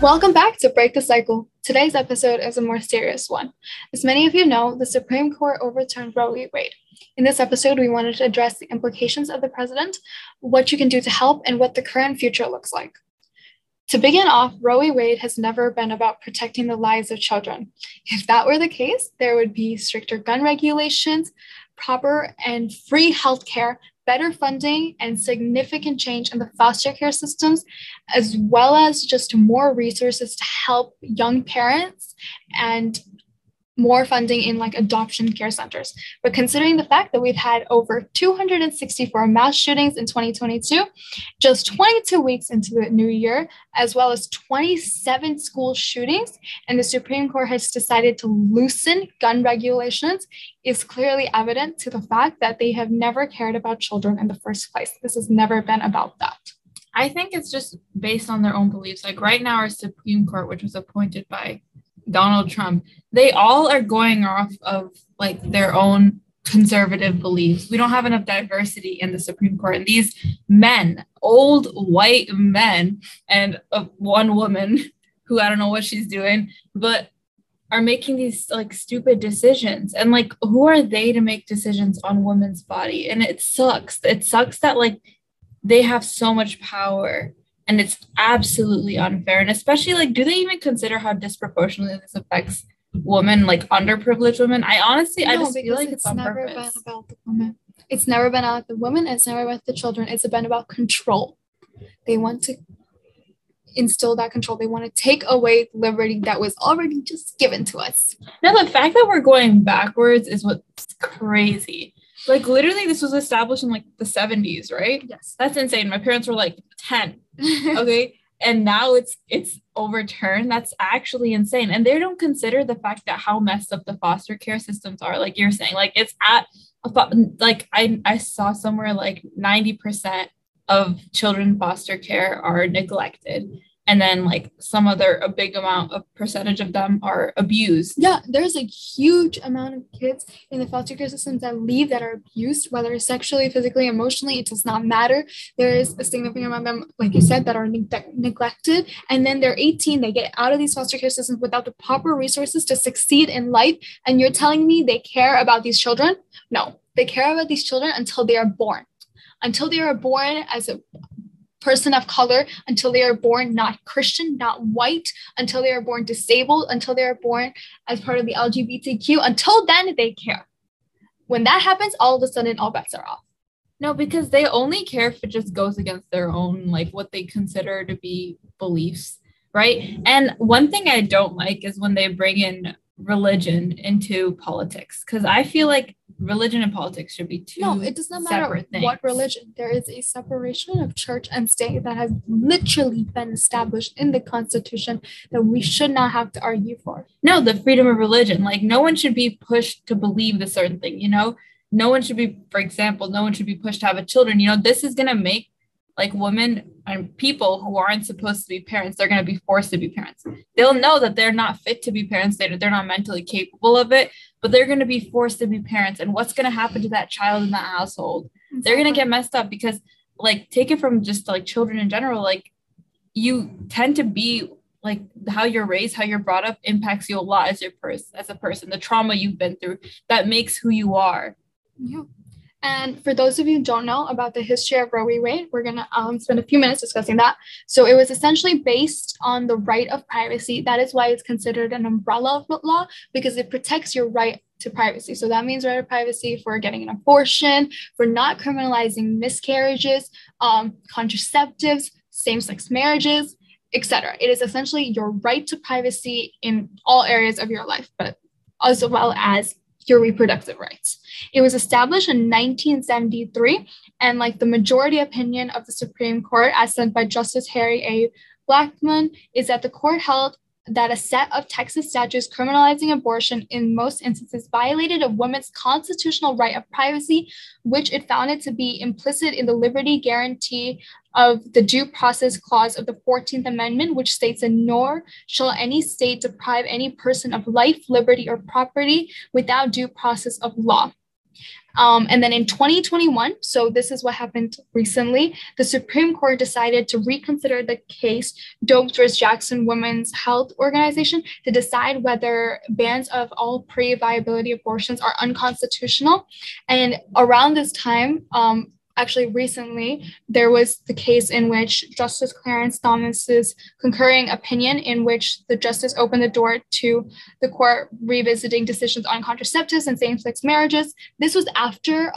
Welcome back to Break the Cycle. Today's episode is a more serious one. As many of you know, the Supreme Court overturned Roe v. Wade. In this episode, we wanted to address the implications of the precedent, what you can do to help, and what the current future looks like. To begin off, Roe v. Wade has never been about protecting the lives of children. If that were the case, there would be stricter gun regulations, proper and free healthcare, better funding, and significant change in the foster care systems, as well as just more resources to help young parents and more funding in adoption care centers. But considering the fact that we've had over 264 mass shootings in 2022, just 22 weeks into the new year, as well as 27 school shootings, and the Supreme Court has decided to loosen gun regulations, is clearly evident to the fact that they have never cared about children in the first place. This has never been about that. I think it's just based on their own beliefs. Right now, our Supreme Court, which was appointed by Donald Trump, they all are going off of their own conservative beliefs. We don't have enough diversity in the Supreme Court. And these men, old white men, and one woman who I don't know what she's doing, but are making these stupid decisions. And who are they to make decisions on women's body? And it sucks. It sucks that they have so much power. And it's absolutely unfair. And especially, do they even consider how disproportionately this affects women, underprivileged women? I just feel it's on purpose. It's never been about the woman. It's never been about the women. It's never about the children. It's been about control. They want to instill that control. They want to take away liberty that was already just given to us. Now, the fact that we're going backwards is what's crazy. Literally, this was established in, the 70s, right? Yes. That's insane. My parents were, 10, okay? And now it's overturned. That's actually insane. And they don't consider the fact that how messed up the foster care systems are, you're saying. It's at, I saw somewhere, 90% of children foster care are neglected. And then, a big amount of percentage of them are abused. Yeah, there's a huge amount of kids in the foster care systems that leave that are abused, whether sexually, physically, emotionally, it does not matter. There is a significant amount of them, like you said, that are neglected. And then they're 18, they get out of these foster care systems without the proper resources to succeed in life. And you're telling me they care about these children? No, they care about these children until they are born. Until they are born as a person of color, until they are born not Christian, not white, until they are born disabled, until they are born as part of the LGBTQ, until then they care. When that happens, all of a sudden, all bets are off. No, because they only care if it just goes against their own, what they consider to be beliefs, right? And one thing I don't like is when they bring in religion into politics, because I feel religion and politics should be two separate things. No, it does not matter what religion. There is a separation of church and state that has literally been established in the Constitution that we should not have to argue for. No, the freedom of religion. No one should be pushed to believe the certain thing, No one should be, for example, no one should be pushed to have a children. This is going to make women and people who aren't supposed to be parents, they're going to be forced to be parents. They'll know that they're not fit to be parents. They're not mentally capable of it, but they're going to be forced to be parents. And what's going to happen to that child in that household? Exactly. They're going to get messed up because take it from just children in general, you tend to be how you're raised, how you're brought up impacts you a lot as a person, the trauma you've been through that makes who you are. Yeah. And for those of you who don't know about the history of Roe v. Wade, we're going to spend a few minutes discussing that. So it was essentially based on the right of privacy. That is why it's considered an umbrella of law, because it protects your right to privacy. So that means right of privacy for getting an abortion, for not criminalizing miscarriages, contraceptives, same-sex marriages, etc. It is essentially your right to privacy in all areas of your life, but as well as your reproductive rights. It was established in 1973, and the majority opinion of the Supreme Court, as sent by Justice Harry A. Blackmun, is that the court held that a set of Texas statutes criminalizing abortion in most instances violated a woman's constitutional right of privacy, which it found it to be implicit in the liberty guarantee of the Due Process Clause of the 14th Amendment, which states that nor shall any state deprive any person of life, liberty, or property without due process of law. And then in 2021, so this is what happened recently, the Supreme Court decided to reconsider the case Dobbs v. Jackson Women's Health Organization to decide whether bans of all pre-viability abortions are unconstitutional. And around this time, actually recently, there was the case in which Justice Clarence Thomas's concurring opinion, in which the justice opened the door to the court revisiting decisions on contraceptives and same-sex marriages. This was after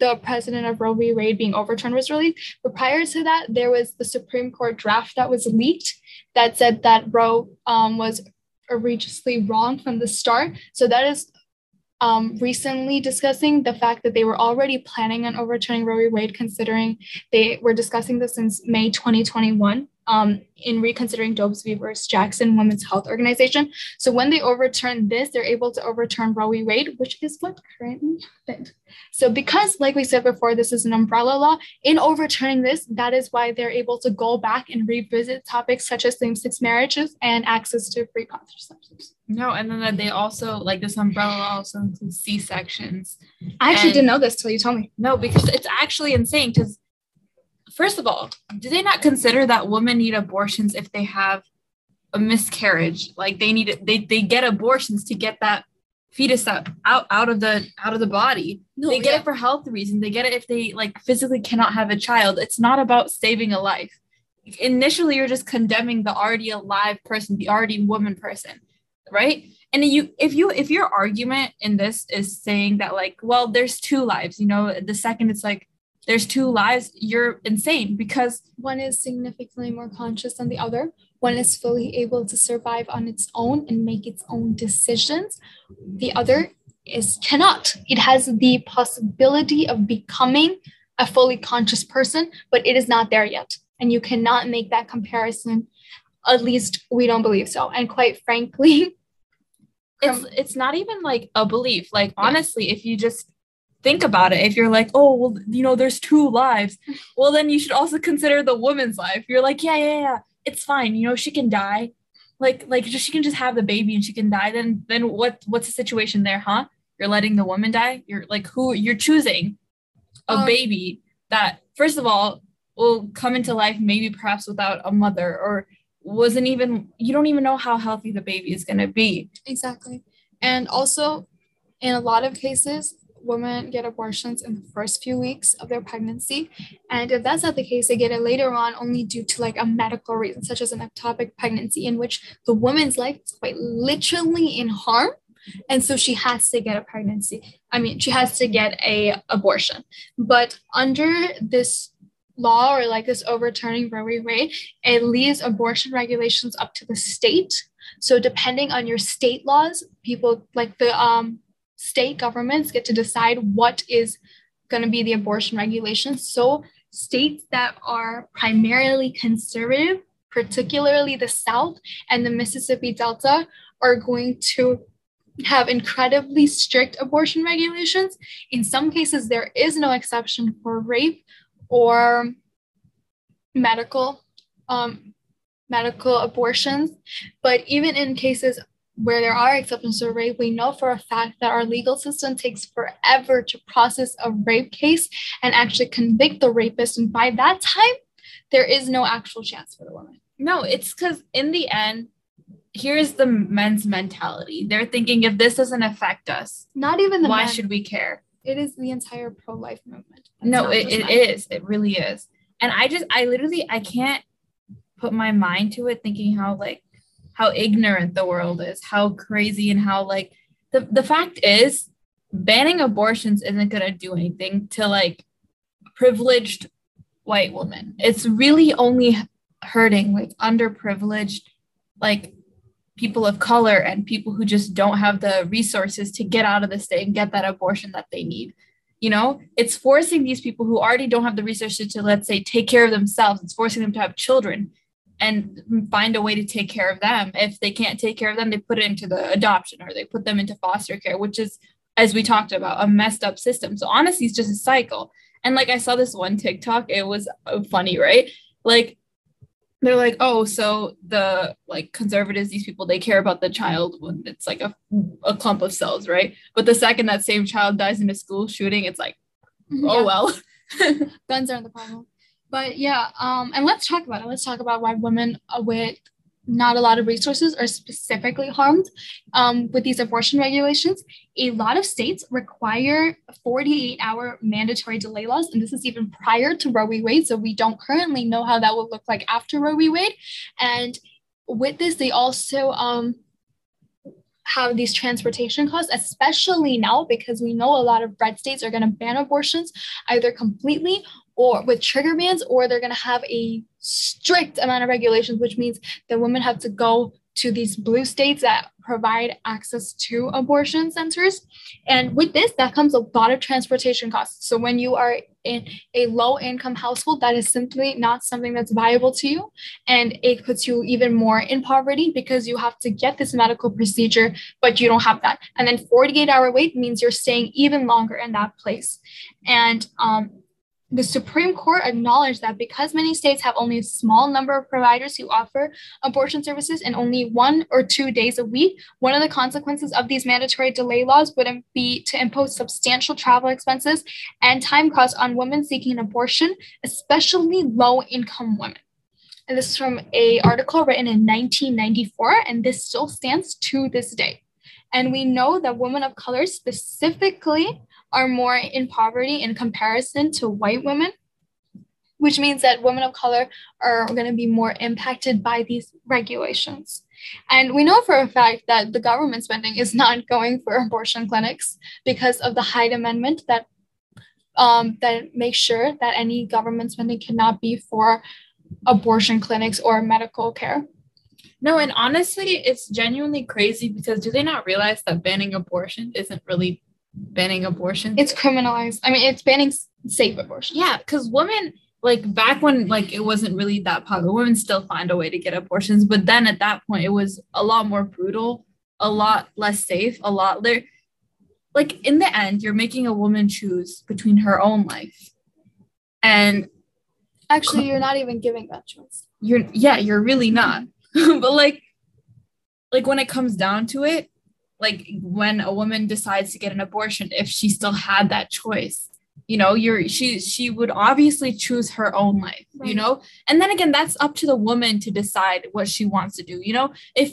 the precedent of Roe v. Wade being overturned was released. But prior to that, there was the Supreme Court draft that was leaked that said that Roe was egregiously wrong from the start. So that is recently discussing the fact that they were already planning on overturning Roe v. Wade, considering they were discussing this since May 2021 in reconsidering Dobbs v. Jackson Women's Health Organization. So when they overturn this, they're able to overturn Roe v. Wade, which is what currently happened. So because, like we said before, this is an umbrella law, in overturning this, that is why they're able to go back and revisit topics such as same-sex marriages and access to free contraceptives. No, and then they also, like, this umbrella law also includes C-sections. I actually didn't know this till you told me. No, because it's actually insane, because first of all, do they not consider that women need abortions if they have a miscarriage? Like, they need it, they get abortions to get that fetus out of the body. No, they get it for health reasons. They get it if they, like, physically cannot have a child. It's not about saving a life. Initially, you're just condemning the already alive person, the already woman person. Right. And if your argument in this is saying that, like, well, there's two lives, you know, the second it's like, there's two lives, you're insane, because one is significantly more conscious than the other. One is fully able to survive on its own and make its own decisions. The other is cannot. It has the possibility of becoming a fully conscious person, but it is not there yet. And you cannot make that comparison. At least we don't believe so. And quite frankly, it's not even like a belief. Like, honestly, yeah. If you just think about it, if you're like, oh, well, you know, there's two lives, well, then you should also consider the woman's life. You're like, yeah, it's fine. You know, she can die. Like just, she can just have the baby and she can die. Then what's the situation there, huh? You're letting the woman die? You're like, you're choosing a baby that, first of all, will come into life maybe perhaps without a mother, or you don't even know how healthy the baby is going to be. Exactly. And also, in a lot of cases, women get abortions in the first few weeks of their pregnancy. And if that's not the case, they get it later on only due to, like, a medical reason, such as an ectopic pregnancy, in which the woman's life is quite literally in harm. And so she has to get she has to get a abortion. But under this law, or like this overturning Roe v. Wade, it leaves abortion regulations up to the state. So depending on your state laws, people like the state governments get to decide what is going to be the abortion regulations. So states that are primarily conservative, particularly the South and the Mississippi Delta, are going to have incredibly strict abortion regulations. In some cases, there is no exception for rape or medical abortions. But even in cases where there are exceptions to rape, we know for a fact that our legal system takes forever to process a rape case and actually convict the rapist. And by that time, there is no actual chance for the woman. No, it's because in the end, here's the men's mentality. They're thinking, if this doesn't affect us, not even the why men. Should we care? It is the entire pro-life movement. That's no, it is. It really is. And I can't put my mind to it, thinking how ignorant the world is, how crazy, and how, like, the fact is, banning abortions isn't going to do anything to, like, privileged white women. It's really only hurting, like, underprivileged, like, people of color and people who just don't have the resources to get out of the state and get that abortion that they need. You know, it's forcing these people who already don't have the resources to, let's say, take care of themselves. It's forcing them to have children and find a way to take care of them. If they can't take care of them, they put it into the adoption, or they put them into foster care, which is, as we talked about, a messed up system. So honestly, it's just a cycle. And, like, I saw this one TikTok. It was funny, right? Like, they're like, oh, so the like conservatives, these people, they care about the child when it's like a clump of cells, right? But the second that same child dies in a school shooting, it's like, oh, well. Guns aren't the problem. But yeah, and let's talk about it. Let's talk about why women with not a lot of resources are specifically harmed with these abortion regulations. A lot of states require 48-hour mandatory delay laws, and this is even prior to Roe v. Wade, so we don't currently know how that will look like after Roe v. Wade. And with this, they also have these transportation costs, especially now, because we know a lot of red states are going to ban abortions either completely or with trigger bans, or they're going to have a strict amount of regulations, which means that women have to go to these blue states that provide access to abortion centers. And with this, that comes a lot of transportation costs. So when you are in a low-income household, that is simply not something that's viable to you. And it puts you even more in poverty because you have to get this medical procedure, but you don't have that. And then 48-hour wait means you're staying even longer in that place. And the Supreme Court acknowledged that because many states have only a small number of providers who offer abortion services and only 1 or 2 days a week, one of the consequences of these mandatory delay laws would be to impose substantial travel expenses and time costs on women seeking an abortion, especially low-income women. And this is from an article written in 1994, and this still stands to this day. And we know that women of color specifically are more in poverty in comparison to white women, which means that women of color are going to be more impacted by these regulations. And we know for a fact that the government spending is not going for abortion clinics because of the Hyde Amendment that, that makes sure that any government spending cannot be for abortion clinics or medical care. No, and honestly, it's genuinely crazy because do they not realize that banning abortion isn't really banning abortion? It's criminalized. I mean, it's banning safe abortion. Yeah, because women, like, back when, like, it wasn't really that popular, women still find a way to get abortions. But then at that point, it was a lot more brutal, a lot less safe, a lot there. Like, in the end, you're making a woman choose between her own life. And actually, you're not even giving that choice. You're really not. But, like, when it comes down to it, like when a woman decides to get an abortion, if she still had that choice, you know, she would obviously choose her own life, right? You know? And then again, that's up to the woman to decide what she wants to do. You know, if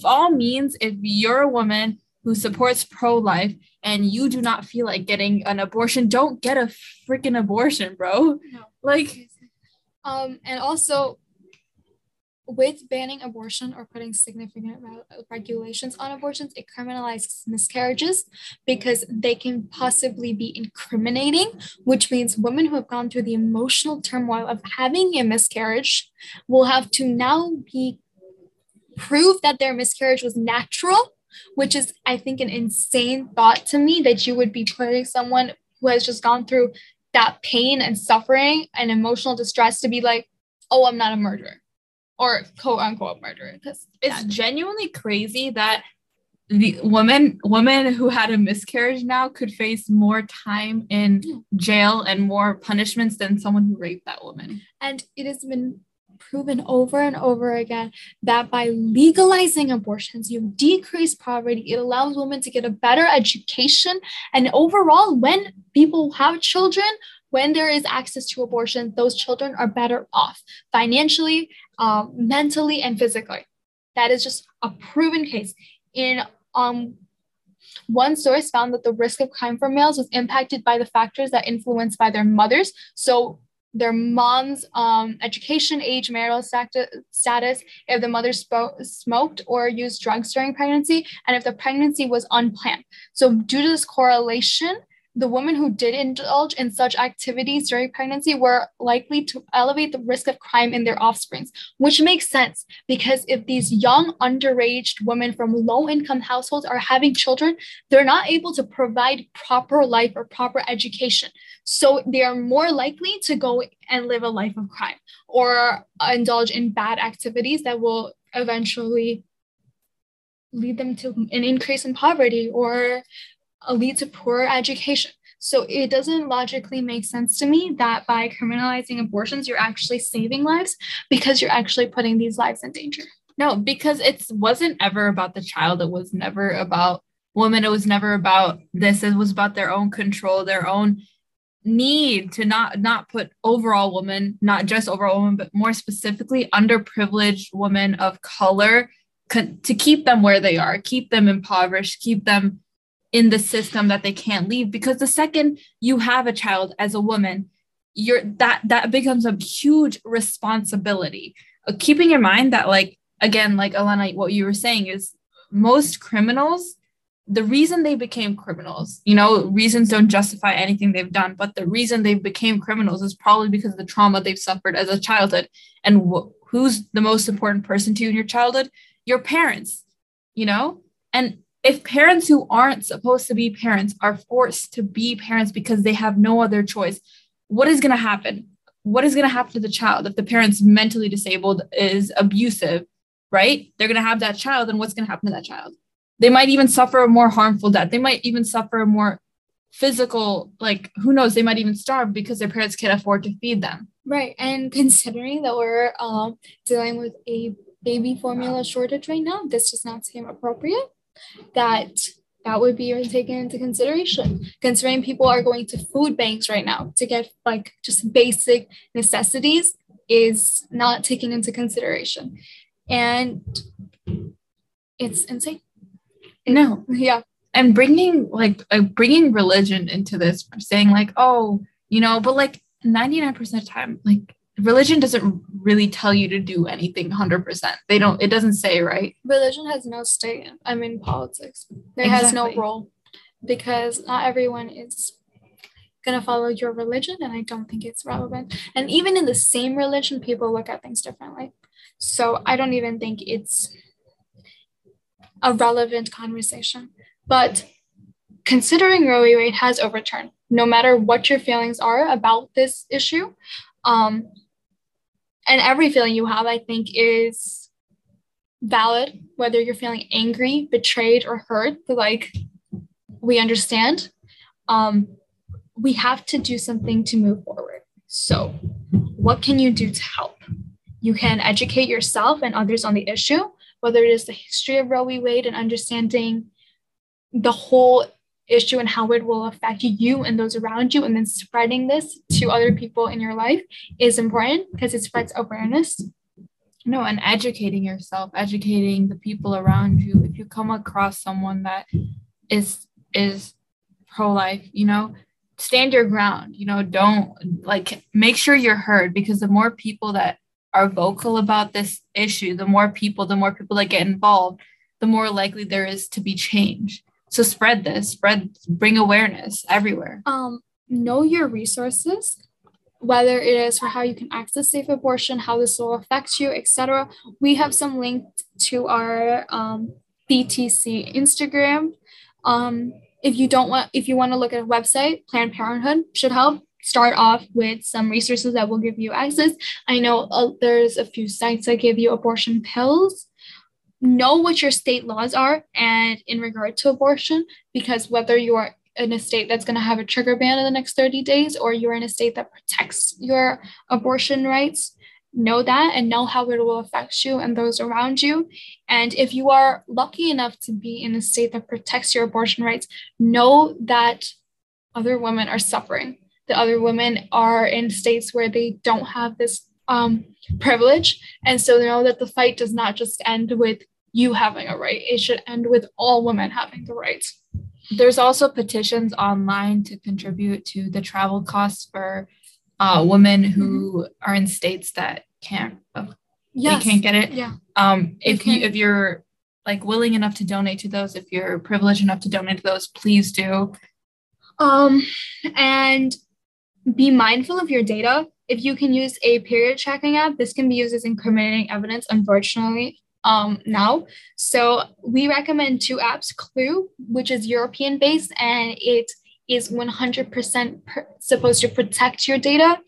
you're a woman who supports pro-life and you do not feel like getting an abortion, don't get a freaking abortion, bro. No. Like, and also, with banning abortion or putting significant regulations on abortions, it criminalizes miscarriages because they can possibly be incriminating, which means women who have gone through the emotional turmoil of having a miscarriage will have to now be prove that their miscarriage was natural, which is, I think, an insane thought to me, that you would be putting someone who has just gone through that pain and suffering and emotional distress to be like, oh, I'm not a murderer. Or quote-unquote murderer. It's genuinely crazy that the woman who had a miscarriage now could face more time in jail and more punishments than someone who raped that woman. And it has been proven over and over again that by legalizing abortions, you decrease poverty. It allows women to get a better education. And overall, when people have children, when there is access to abortion, those children are better off financially, mentally, and physically. That is just a proven case. In one source found that the risk of crime for males was impacted by the factors that influenced by their mothers. So their mom's education, age, marital status, if the mother smoked or used drugs during pregnancy, and if the pregnancy was unplanned. So due to this correlation, the women who did indulge in such activities during pregnancy were likely to elevate the risk of crime in their offsprings, which makes sense because if these young, underage women from low-income households are having children, they're not able to provide proper life or proper education. So they are more likely to go and live a life of crime or indulge in bad activities that will eventually lead them to an increase in poverty or lead to poorer education. So it doesn't logically make sense to me that by criminalizing abortions, you're actually saving lives because you're actually putting these lives in danger. No, because it wasn't ever about the child. It was never about women. It was never about this. It was about their own control, their own need to not put overall women, not just overall women, but more specifically underprivileged women of color, to keep them where they are, keep them impoverished, keep them in the system that they can't leave. Because the second you have a child as a woman, that becomes a huge responsibility. Keeping in mind that, like, again, like Elena, what you were saying is most criminals, the reason they became criminals, you know, reasons don't justify anything they've done, but the reason they became criminals is probably because of the trauma they've suffered as a childhood. And who's the most important person to you in your childhood? Your parents, you know? And if parents who aren't supposed to be parents are forced to be parents because they have no other choice, what is going to happen? What is going to happen to the child if the parent's mentally disabled, is abusive, right? They're going to have that child, and what's going to happen to that child? They might even suffer a more harmful death. They might even suffer a more physical, like, who knows, they might even starve because their parents can't afford to feed them. Right. And considering that we're dealing with a baby formula shortage right now, this does not seem appropriate. That would be taken into consideration, considering people are going to food banks right now to get, like, just basic necessities, is not taken into consideration. And it's insane. No. Yeah. And bringing religion into this, saying like, oh, you know, but like 99% of the time, like, religion doesn't really tell you to do anything 100%. It doesn't say, right? Religion has no stake in politics. It has no role, because not everyone is going to follow your religion, and I don't think it's relevant. And even in the same religion, people look at things differently. So I don't even think it's a relevant conversation. But considering Roe v. Wade has overturned, no matter what your feelings are about this issue, and every feeling you have, I think, is valid, whether you're feeling angry, betrayed, or hurt, but, like, we understand. We have to do something to move forward. So what can you do to help? You can educate yourself and others on the issue, whether it is the history of Roe v. Wade and understanding the whole issue and how it will affect you and those around you, and then spreading this to other people in your life is important because it spreads awareness. No, and educating yourself, educating the people around you. If you come across someone that is pro-life, you know, stand your ground, you know, don't, like, make sure you're heard, because the more people that are vocal about this issue, the more people that get involved, the more likely there is to be change. So spread this, bring awareness everywhere. Know your resources, whether it is for how you can access safe abortion, how this will affect you, etc. We have some linked to our BTC Instagram. If you want to look at a website, Planned Parenthood should help. Start off with some resources that will give you access. I know there's a few sites that give you abortion pills. Know what your state laws are and in regard to abortion, because whether you are in a state that's going to have a trigger ban in the next 30 days or you're in a state that protects your abortion rights, know that and know how it will affect you and those around you. And if you are lucky enough to be in a state that protects your abortion rights, know that other women are suffering. The other women are in states where they don't have this privilege. And so they know that the fight does not just end with you having a right. It should end with all women having the rights. There's also petitions online to contribute to the travel costs for women who are in states that can't get it. Yeah. If you're like willing enough to donate to those, if you're privileged enough to donate to those, please do. And be mindful of your data. If you can use a period tracking app, this can be used as incriminating evidence, unfortunately, now. So we recommend two apps, Clue, which is European-based, and it is 100% supposed to protect your data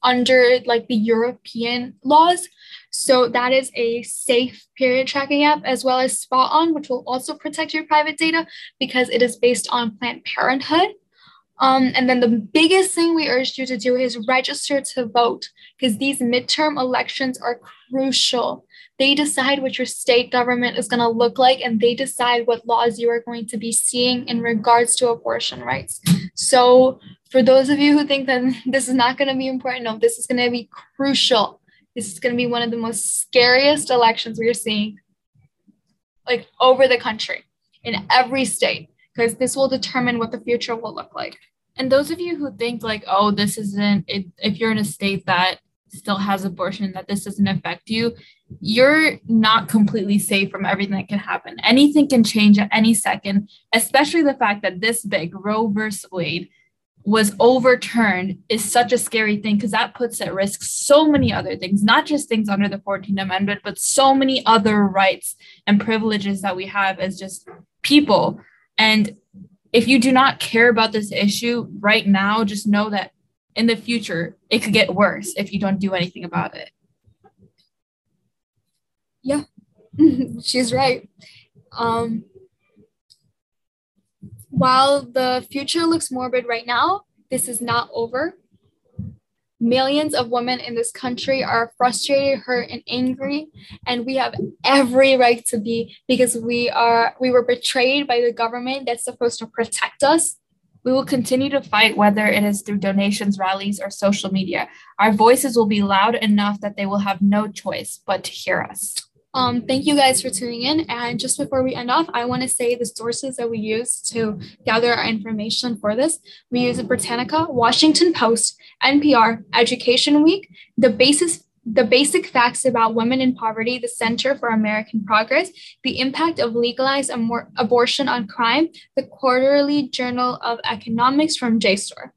under, like, the European laws. So that is a safe period tracking app, as well as Spot On, which will also protect your private data because it is based on Planned Parenthood. And then the biggest thing we urge you to do is register to vote, because these midterm elections are crucial. They decide what your state government is going to look like, and they decide what laws you are going to be seeing in regards to abortion rights. So for those of you who think that this is not going to be important, no, this is going to be crucial. This is going to be one of the most scariest elections we are seeing, like, over the country, in every state, because this will determine what the future will look like. And those of you who think like, oh, this isn't, if you're in a state that still has abortion, that this doesn't affect you, you're not completely safe from everything that can happen. Anything can change at any second, especially the fact that this big Roe v. Wade was overturned is such a scary thing, because that puts at risk so many other things, not just things under the 14th Amendment, but so many other rights and privileges that we have as just people. And if you do not care about this issue right now, just know that in the future, it could get worse if you don't do anything about it. Yeah, she's right. While the future looks morbid right now, this is not over. Millions of women in this country are frustrated, hurt, and angry, and we have every right to be, because we were betrayed by the government that's supposed to protect us. We will continue to fight, whether it is through donations, rallies, or social media. Our voices will be loud enough that they will have no choice but to hear us. Thank you guys for tuning in. And just before we end off, I want to say the sources that we use to gather our information for this. We use Britannica, Washington Post, NPR, Education Week, the basic facts about women in poverty, the Center for American Progress, the impact of legalized abortion on crime, the Quarterly Journal of Economics from JSTOR.